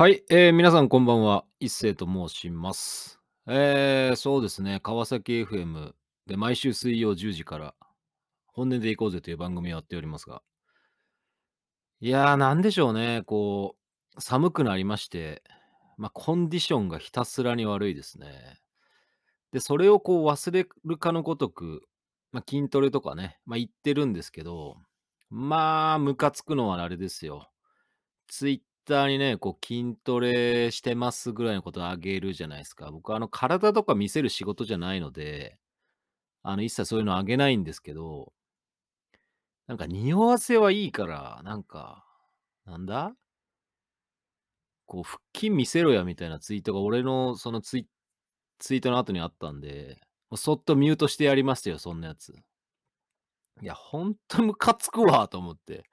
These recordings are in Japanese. はい、皆さんこんばんは、一斉と申します。そうですね、川崎 FM で毎週水曜10時から本音でいこうぜという番組をやっておりますが、いやー、なんでしょうね、寒くなりまして、コンディションがひたすらに悪いですね。で、それを忘れるかのごとく、筋トレとかね、言ってるんですけど、ムカつくのはあれですよ。ツイッターにね、筋トレしてますぐらいのことをあげるじゃないですか。僕は体とか見せる仕事じゃないので、一切そういうのあげないんですけど、なんか匂わせはいいから、なんか、なんだ腹筋見せろやみたいなツイートが俺のそのツイートの後にあったんで、もうそっとミュートしてやりましたよ、そんなやつ。いや、ほんとムカつくわ、と思って。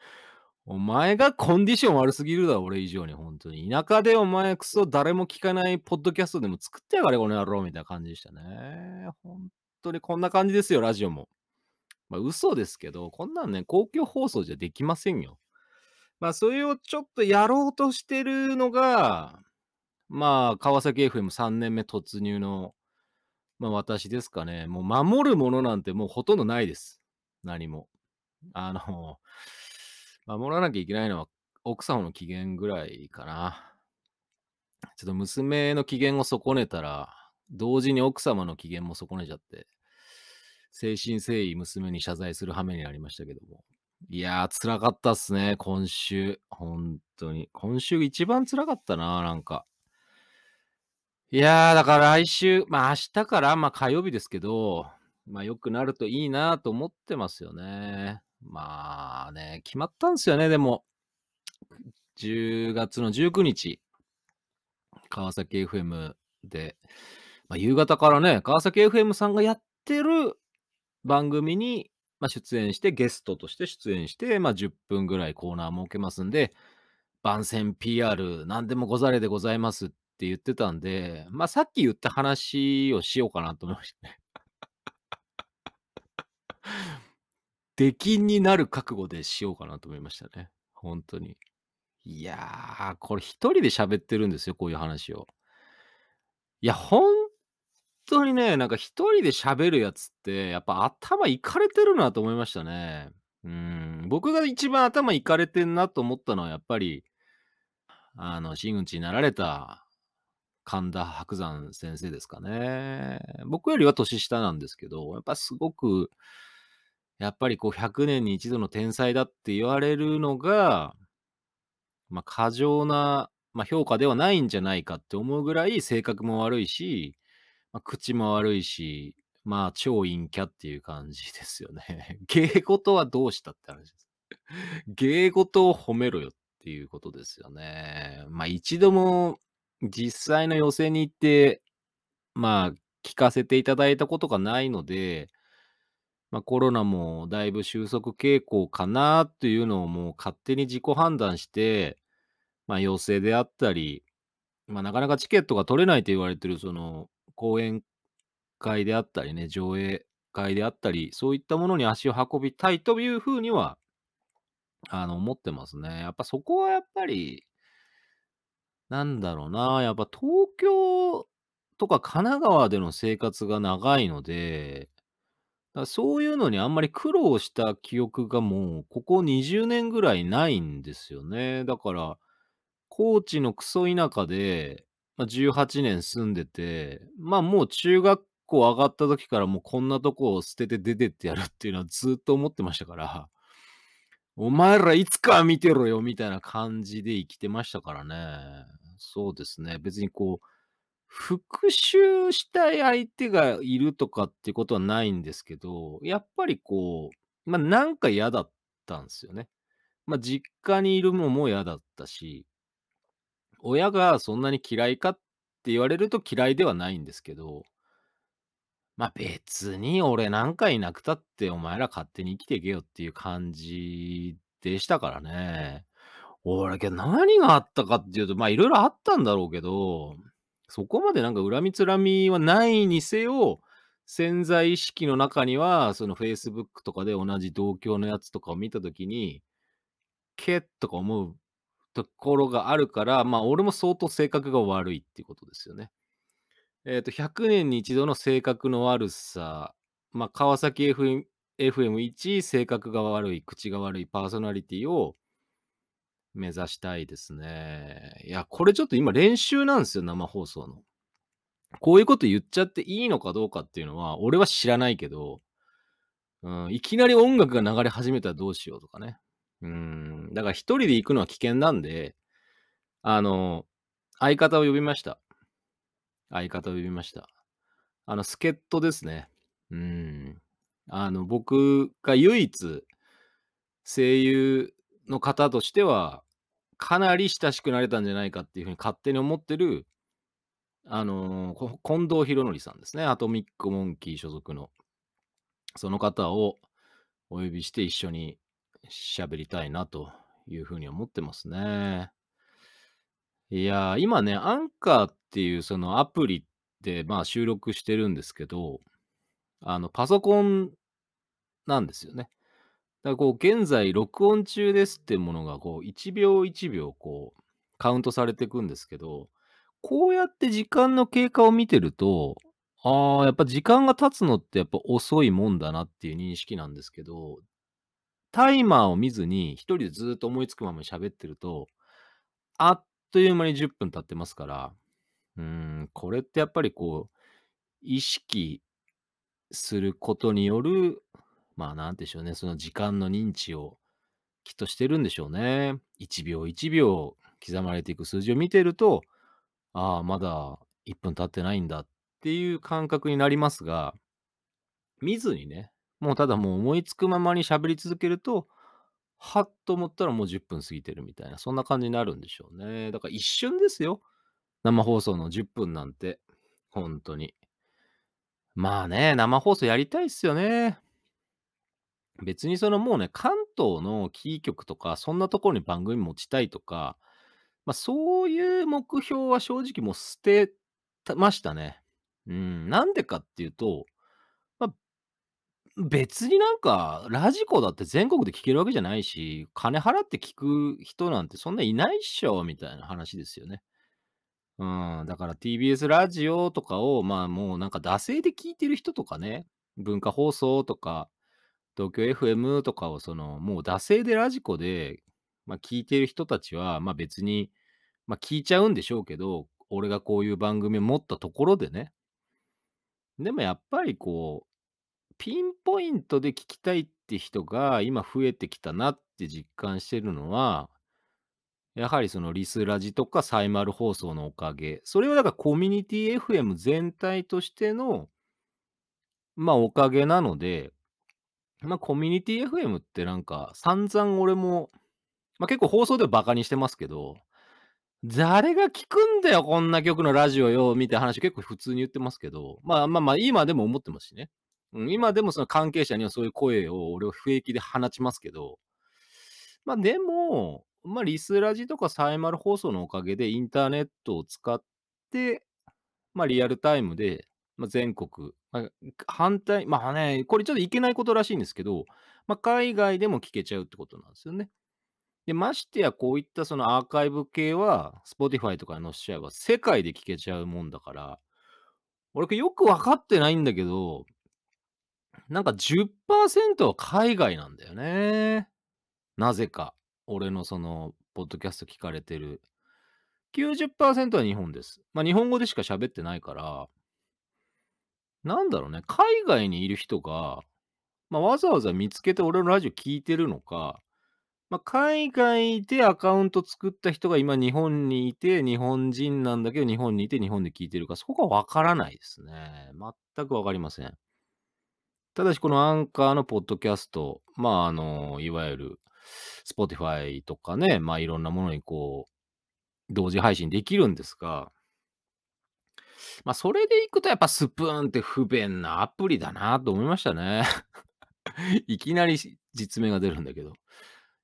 お前がコンディション悪すぎるだろ、俺以上に、本当に。田舎でお前クソ誰も聞かないポッドキャストでも作ってやがれ、この野郎、みたいな感じでしたね。本当にこんな感じですよ、ラジオも。嘘ですけど、こんなんね、公共放送じゃできませんよ。それをちょっとやろうとしてるのが、川崎 FM3 年目突入の、私ですかね。もう守るものなんてもうほとんどないです。何も。あの、守らなきゃいけないのは奥様の機嫌ぐらいかな。ちょっと娘の機嫌を損ねたら、同時に奥様の機嫌も損ねちゃって、誠心誠意娘に謝罪する羽目になりましたけども。いやー、辛かったっすね、今週。本当に。今週一番辛かったな、なんか。いやー、だから来週、明日から、火曜日ですけど、良くなるといいなと思ってますよね。決まったんですよね、でも。10月の19日、川崎 FM で、夕方からね、川崎 FM さんがやってる番組に、出演して、ゲストとして出演して、10分ぐらいコーナー設けますんで、番宣 PR 何でもござれでございますって言ってたんで、さっき言った話をしようかなと思いましたね。出禁になる覚悟でしようかなと思いましたね、本当に。いやー、これ一人で喋ってるんですよ、こういう話を。いや、本当にね、なんか一人で喋るやつって、やっぱ頭いかれてるなと思いましたね。僕が一番頭いかれてんなと思ったのは、やっぱり、真打ちになられた神田伯山先生ですかね。僕よりは年下なんですけど、やっぱすごく、やっぱり100年に一度の天才だって言われるのが、過剰な、評価ではないんじゃないかって思うぐらい、性格も悪いし、口も悪いし、超陰キャっていう感じですよね。芸事はどうしたって話です。芸事を褒めろよっていうことですよね。一度も実際の寄席に行って、聞かせていただいたことがないので、コロナもだいぶ収束傾向かなというのを、もう勝手に自己判断して、要請であったり、なかなかチケットが取れないと言われてる、その講演会であったりね、上映会であったり、そういったものに足を運びたいというふうには思ってますね。やっぱそこはやっぱり、なんだろうな、やっぱ東京とか神奈川での生活が長いので、だからそういうのにあんまり苦労した記憶が、もうここ20年ぐらいないんですよね。だから高知のクソ田舎で、18年住んでて、もう中学校上がった時から、もうこんなとこを捨てて出てってやるっていうのはずっと思ってましたから、お前らいつか見てろよみたいな感じで生きてましたからね。そうですね。別に復讐したい相手がいるとかっていうことはないんですけど、やっぱりなんか嫌だったんですよね。実家にいるのも嫌だったし、親がそんなに嫌いかって言われると嫌いではないんですけど、別に俺なんかいなくたってお前ら勝手に生きていけよっていう感じでしたからね。俺、けど何があったかっていうと、いろいろあったんだろうけど、そこまでなんか恨みつらみはないにせよ、潜在意識の中には、その Facebook とかで同じ同郷のやつとかを見たときに、けっとか思うところがあるから、まあ、俺も相当性格が悪いっていうことですよね。100年に一度の性格の悪さ、まあ、川崎 FM1、性格が悪い、口が悪いパーソナリティを目指したいですね。いや、これちょっと今練習なんですよ、生放送の。こういうこと言っちゃっていいのかどうかっていうのは、俺は知らないけど、いきなり音楽が流れ始めたらどうしようとかね。だから一人で行くのは危険なんで、相方を呼びました。助っ人ですね。僕が唯一、声優の方としては、かなり親しくなれたんじゃないかっていうふうに勝手に思ってる、近藤博則さんですね。アトミックモンキー所属の。その方をお呼びして一緒に喋りたいなというふうに思ってますね。いや、今ね、アンカーっていうそのアプリでまあ収録してるんですけど、パソコンなんですよね。だからこう、現在録音中ですってものがこう、1秒1秒こう、カウントされていくんですけど、こうやって時間の経過を見てると、ああ、やっぱ時間が経つのってやっぱ遅いもんだなっていう認識なんですけど、タイマーを見ずに一人でずっと思いつくままに喋ってると、あっという間に10分経ってますから、これってやっぱりこう、意識することによる、まあなんでしょうね、その時間の認知をきっとしてるんでしょうね。1秒1秒刻まれていく数字を見てると、ああ、まだ1分経ってないんだっていう感覚になりますが、見ずにね、もうただもう思いつくままに喋り続けると、はっと思ったらもう10分過ぎてるみたいな、そんな感じになるんでしょうね。だから一瞬ですよ、生放送の10分なんて。本当に。まあね、生放送やりたいっすよね。別にそのもうね、関東のキー局とか、そんなところに番組持ちたいとか、まあそういう目標は正直もう捨てましたね。なんでかっていうと、まあ、別になんか、ラジコだって全国で聞けるわけじゃないし、金払って聞く人なんてそんないないっしょ、みたいな話ですよね。だから TBS ラジオとかを、まあもうなんか惰性で聞いてる人とかね、文化放送とか、東京 FM とかをその、もう惰性でラジコで、まあ聞いてる人たちは、まあ別に、まあ聞いちゃうんでしょうけど、俺がこういう番組を持ったところでね、でもやっぱりこう、ピンポイントで聞きたいって人が今増えてきたなって実感してるのは、やはりそのリスラジとかサイマル放送のおかげ。それはだからコミュニティ FM 全体としての、まあおかげなので、まあコミュニティ FM ってなんか散々俺も、まあ結構放送ではバカにしてますけど、誰が聞くんだよ、こんな曲のラジオよ、みたいな話結構普通に言ってますけど、まあ、今でも思ってますしね。今でもその関係者にはそういう声を、俺は不意気で放ちますけど、まあでも、まあリスラジとかサイマル放送のおかげでインターネットを使って、まあリアルタイムで、まあ、全国、まあ、まあね、これちょっといけないことらしいんですけど、まあ海外でも聞けちゃうってことなんですよね。で、ましてやこういったそのアーカイブ系は、Spotify とかに載せちゃえば世界で聴けちゃうもんだから、俺よくわかってないんだけど、なんか 10% は海外なんだよね。なぜか、俺のその、ポッドキャスト聞かれてる。90% は日本です。まあ日本語でしか喋ってないから、なんだろうね、海外にいる人が、まあわざわざ見つけて俺のラジオ聞いてるのか、まあ、海外でアカウント作った人が今日本にいて、日本人なんだけど日本にいて日本で聞いてるか、そこがわからないですね。全くわかりません。ただしこのアンカーのポッドキャスト、まあいわゆる Spotify とかね、まあいろんなものにこう、同時配信できるんですが、まあそれでいくとやっぱスプーンって不便なアプリだなと思いましたね。いきなり実名が出るんだけど。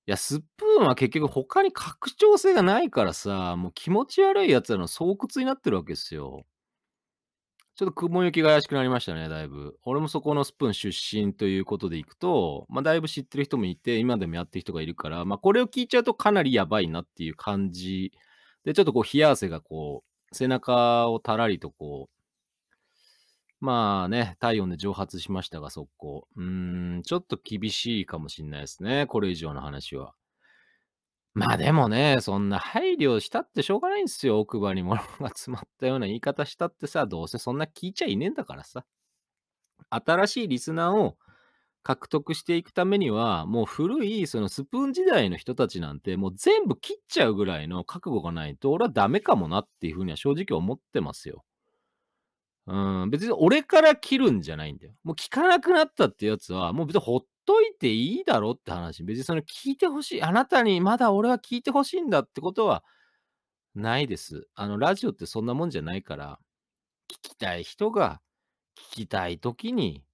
いや、スプーンは結局他に拡張性がないからさ、もう気持ち悪いやつらの巣窟になってるわけですよ。ちょっと雲行きが怪しくなりましたね、だいぶ。俺もそこのスプーン出身ということでいくと、まあ、だいぶ知ってる人もいて、今でもやってる人がいるから、まあ、これを聞いちゃうとかなりやばいなっていう感じで、ちょっとこう、冷や汗がこう、背中をたらりとこう、まあね、体温で蒸発しましたが、速攻。ちょっと厳しいかもしれないですね、これ以上の話は。まあでもね、そんな配慮したってしょうがないんですよ。奥歯に物が詰まったような言い方したってさ、どうせそんな聞いちゃいねえんだからさ。新しいリスナーを獲得していくためには、もう古いそのスプーン時代の人たちなんて、もう全部切っちゃうぐらいの覚悟がないと、俺はダメかもなっていうふうには正直思ってますよ。別に俺から切るんじゃないんだよ。もう聞かなくなったってやつは、もう別にほっといていいだろって話。別にその聞いてほしい。あなたにまだ俺は聞いてほしいんだってことはないです。ラジオってそんなもんじゃないから、聞きたい人が聞きたいときに、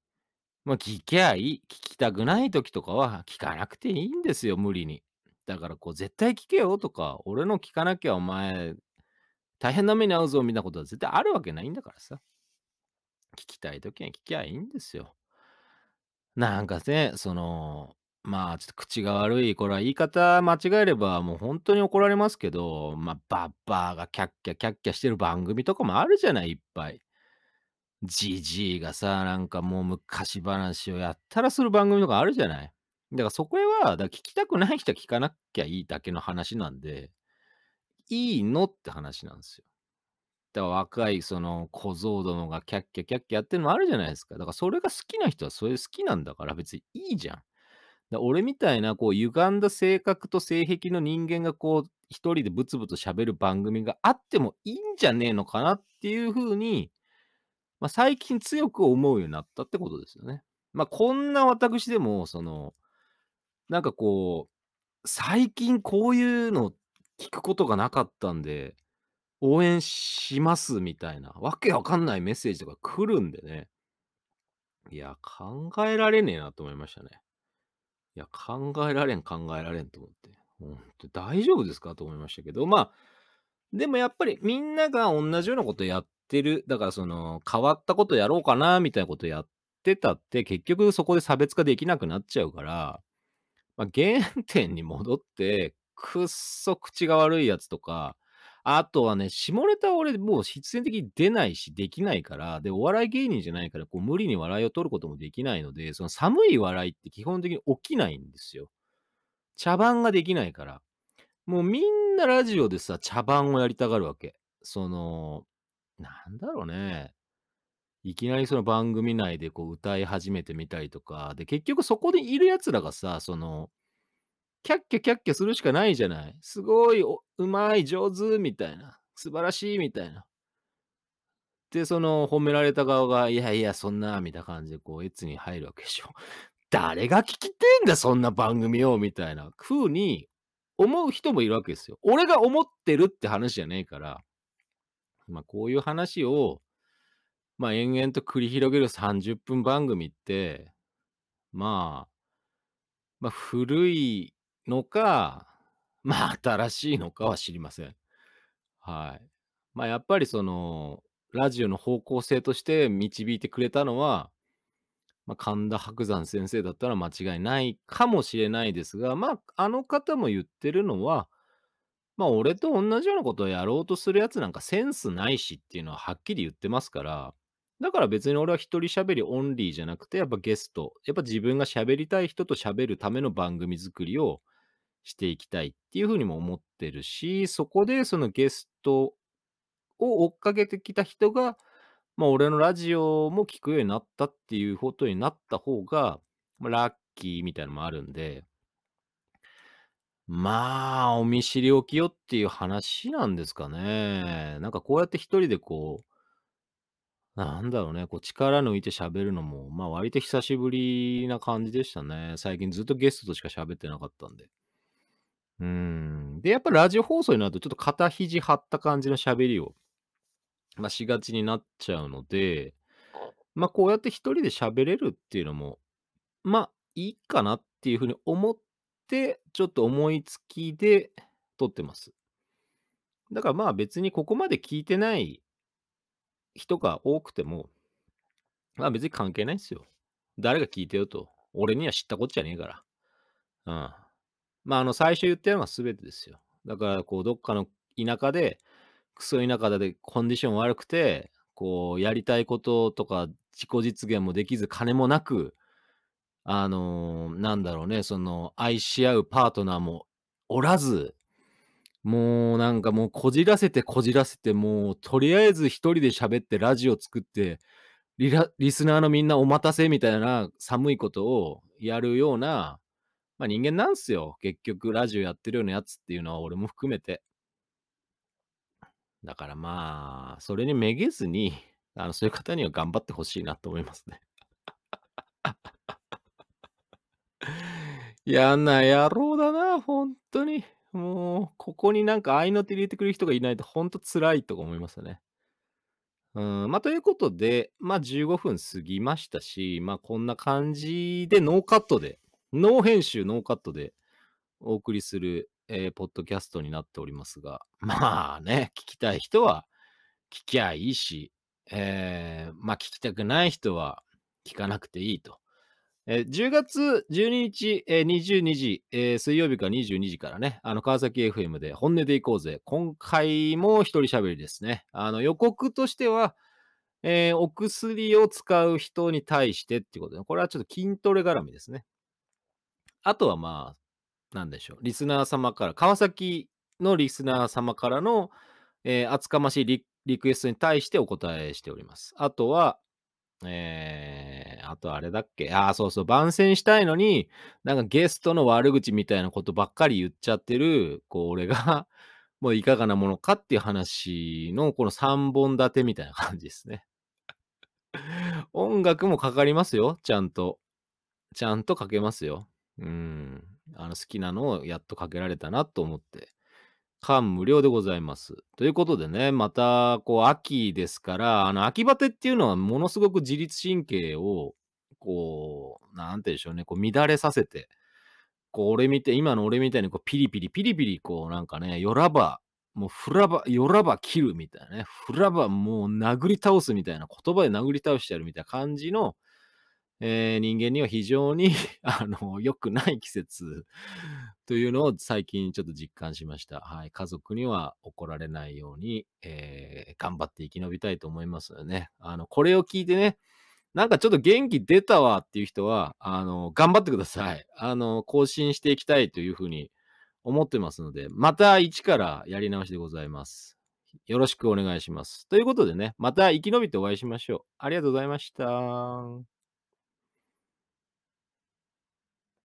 まあ聞きゃいい。聞きたくないときとかは聞かなくていいんですよ、無理に。だからこう、絶対聞けよとか、俺の聞かなきゃお前、大変な目に遭うぞみたいなことは絶対あるわけないんだからさ。聞きたいときに聞きゃいいんですよ。なんかね、まあ、ちょっと口が悪い、これは言い方間違えればもう本当に怒られますけど、まあ、バッバーがキャッキャしてる番組とかもあるじゃない、いっぱい。ジジイがさ、なんかもう昔話をやったらする番組とかあるじゃない。だからそこは、だから聞きたくない人は聞かなきゃいいだけの話なんで、いいのって話なんですよ。だから若いその小僧どもがキャッキャやってるのもあるじゃないですか。だからそれが好きな人はそれ好きなんだから別にいいじゃん。だから俺みたいなこう歪んだ性格と性癖の人間がこう一人でブツブツ喋る番組があってもいいんじゃねえのかなっていうふうに、まあ、最近強く思うようになったってことですよね。まあこんな私でもなんかこう最近こういうの聞くことがなかったんで応援しますみたいな、わけわかんないメッセージとか来るんでね。いや、考えられねえなと思いましたね。いや、考えられんと思って。本当大丈夫ですかと思いましたけど、まあ、でもやっぱりみんなが同じようなことやってる。だから変わったことやろうかな、みたいなことやってたって、結局そこで差別化できなくなっちゃうから、まあ、原点に戻って、くっそ口が悪いやつとか、あとはね、下ネタは俺もう必然的に出ないし、できないから、で、お笑い芸人じゃないから、こう無理に笑いを取ることもできないので、その寒い笑いって基本的に起きないんですよ。茶番ができないから。もうみんなラジオでさ、茶番をやりたがるわけ。なんだろうね。いきなりその番組内でこう歌い始めてみたりとか、で、結局そこでいる奴らがさ、キャッキャするしかないじゃない。すごい、うまい、上手、みたいな。素晴らしい、みたいな。で、褒められた側が、いやいや、そんな、みたいな感じで、こう、エッツに入るわけでしょ。誰が聞きてんだ、そんな番組を、みたいな風に思う人もいるわけですよ。俺が思ってるって話じゃねえから。まあ、こういう話を、まあ、延々と繰り広げる30分番組って、まあ、古い、のか、まあ新しいのかは知りません。はい。まあやっぱりラジオの方向性として導いてくれたのは、まあ、神田伯山先生だったら間違いないかもしれないですが、まああの方も言ってるのは、まあ俺と同じようなことをやろうとするやつなんかセンスないしっていうのははっきり言ってますから、だから別に俺は一人喋りオンリーじゃなくて、やっぱゲスト、やっぱ自分が喋りたい人と喋るための番組作りを、していきたいっていうふうにも思ってるし、そこでそのゲストを追っかけてきた人が、まあ俺のラジオも聞くようになったっていうことになった方が、まあ、ラッキーみたいなのもあるんで、まあお見知りおきよっていう話なんですかね。なんかこうやって一人でこう、なんだろうね、こう力抜いて喋るのも、まあ割と久しぶりな感じでしたね。最近ずっとゲストとしか喋ってなかったんで。で、やっぱラジオ放送になるとちょっと肩肘張った感じの喋りを、まあ、しがちになっちゃうので、まあ、こうやって一人で喋れるっていうのも、まあ、いいかなっていうふうに思って、ちょっと思いつきで撮ってます。だからまあ別にここまで聞いてない人が多くても、まあ別に関係ないんですよ。誰が聞いてよと。俺には知ったこっちゃねえから。うん。まあ最初言ったのが全てですよ。だからどっかの田舎で、クソ田舎でコンディション悪くて、やりたいこととか自己実現もできず、金もなく、なんだろうね、愛し合うパートナーもおらず、もうなんかもうこじらせて、もうとりあえず一人で喋ってラジオ作って、リスナーのみんなお待たせみたいな寒いことをやるような、まあ人間なんすよ。結局ラジオやってるようなやつっていうのは俺も含めて。だからまあ、それにめげずに、そういう方には頑張ってほしいなと思いますね。嫌な野郎だな、本当に。もう、ここになんか愛の手入れてくれる人がいないと本当辛いと思いますね。まあ、ということで、まあ、15分過ぎましたし、まあ、こんな感じでノーカットで、ノー編集、ノーカットでお送りする、ポッドキャストになっておりますが、まあね、聞きたい人は聞きゃいいし、まあ、聞きたくない人は聞かなくていいと。10月12日、22時、水曜日から22時からね、川崎 FM で本音でいこうぜ。今回も一人喋りですね。予告としては、お薬を使う人に対してっていうことで、これはちょっと筋トレ絡みですね。あとはまあ、なんでしょう。リスナー様から、川崎のリスナー様からの、厚かましい リクエストに対してお答えしております。あとは、あとあれだっけ？ああ、そうそう。番宣したいのに、なんかゲストの悪口みたいなことばっかり言っちゃってる、俺が、もういかがなものかっていう話の、この3本立てみたいな感じですね。音楽もかかりますよ。ちゃんと。ちゃんとかけますよ。好きなのをやっとかけられたなと思って。感無量でございます。ということでね、また、秋ですから、秋バテっていうのはものすごく自律神経を、なんて言うんでしょうね、乱れさせて、今の俺みたいに、ピリピリ、なんかね、よらば切るみたいなね、ふらばもう殴り倒すみたいな、言葉で殴り倒してやるみたいな感じの、人間には非常に良くない季節というのを最近ちょっと実感しました。はい、家族には怒られないように、頑張って生き延びたいと思いますよね。これを聞いてね、なんかちょっと元気出たわっていう人は頑張ってください。更新していきたいというふうに思ってますので、また一からやり直しでございます。よろしくお願いします。ということでね、また生き延びてお会いしましょう。ありがとうございました。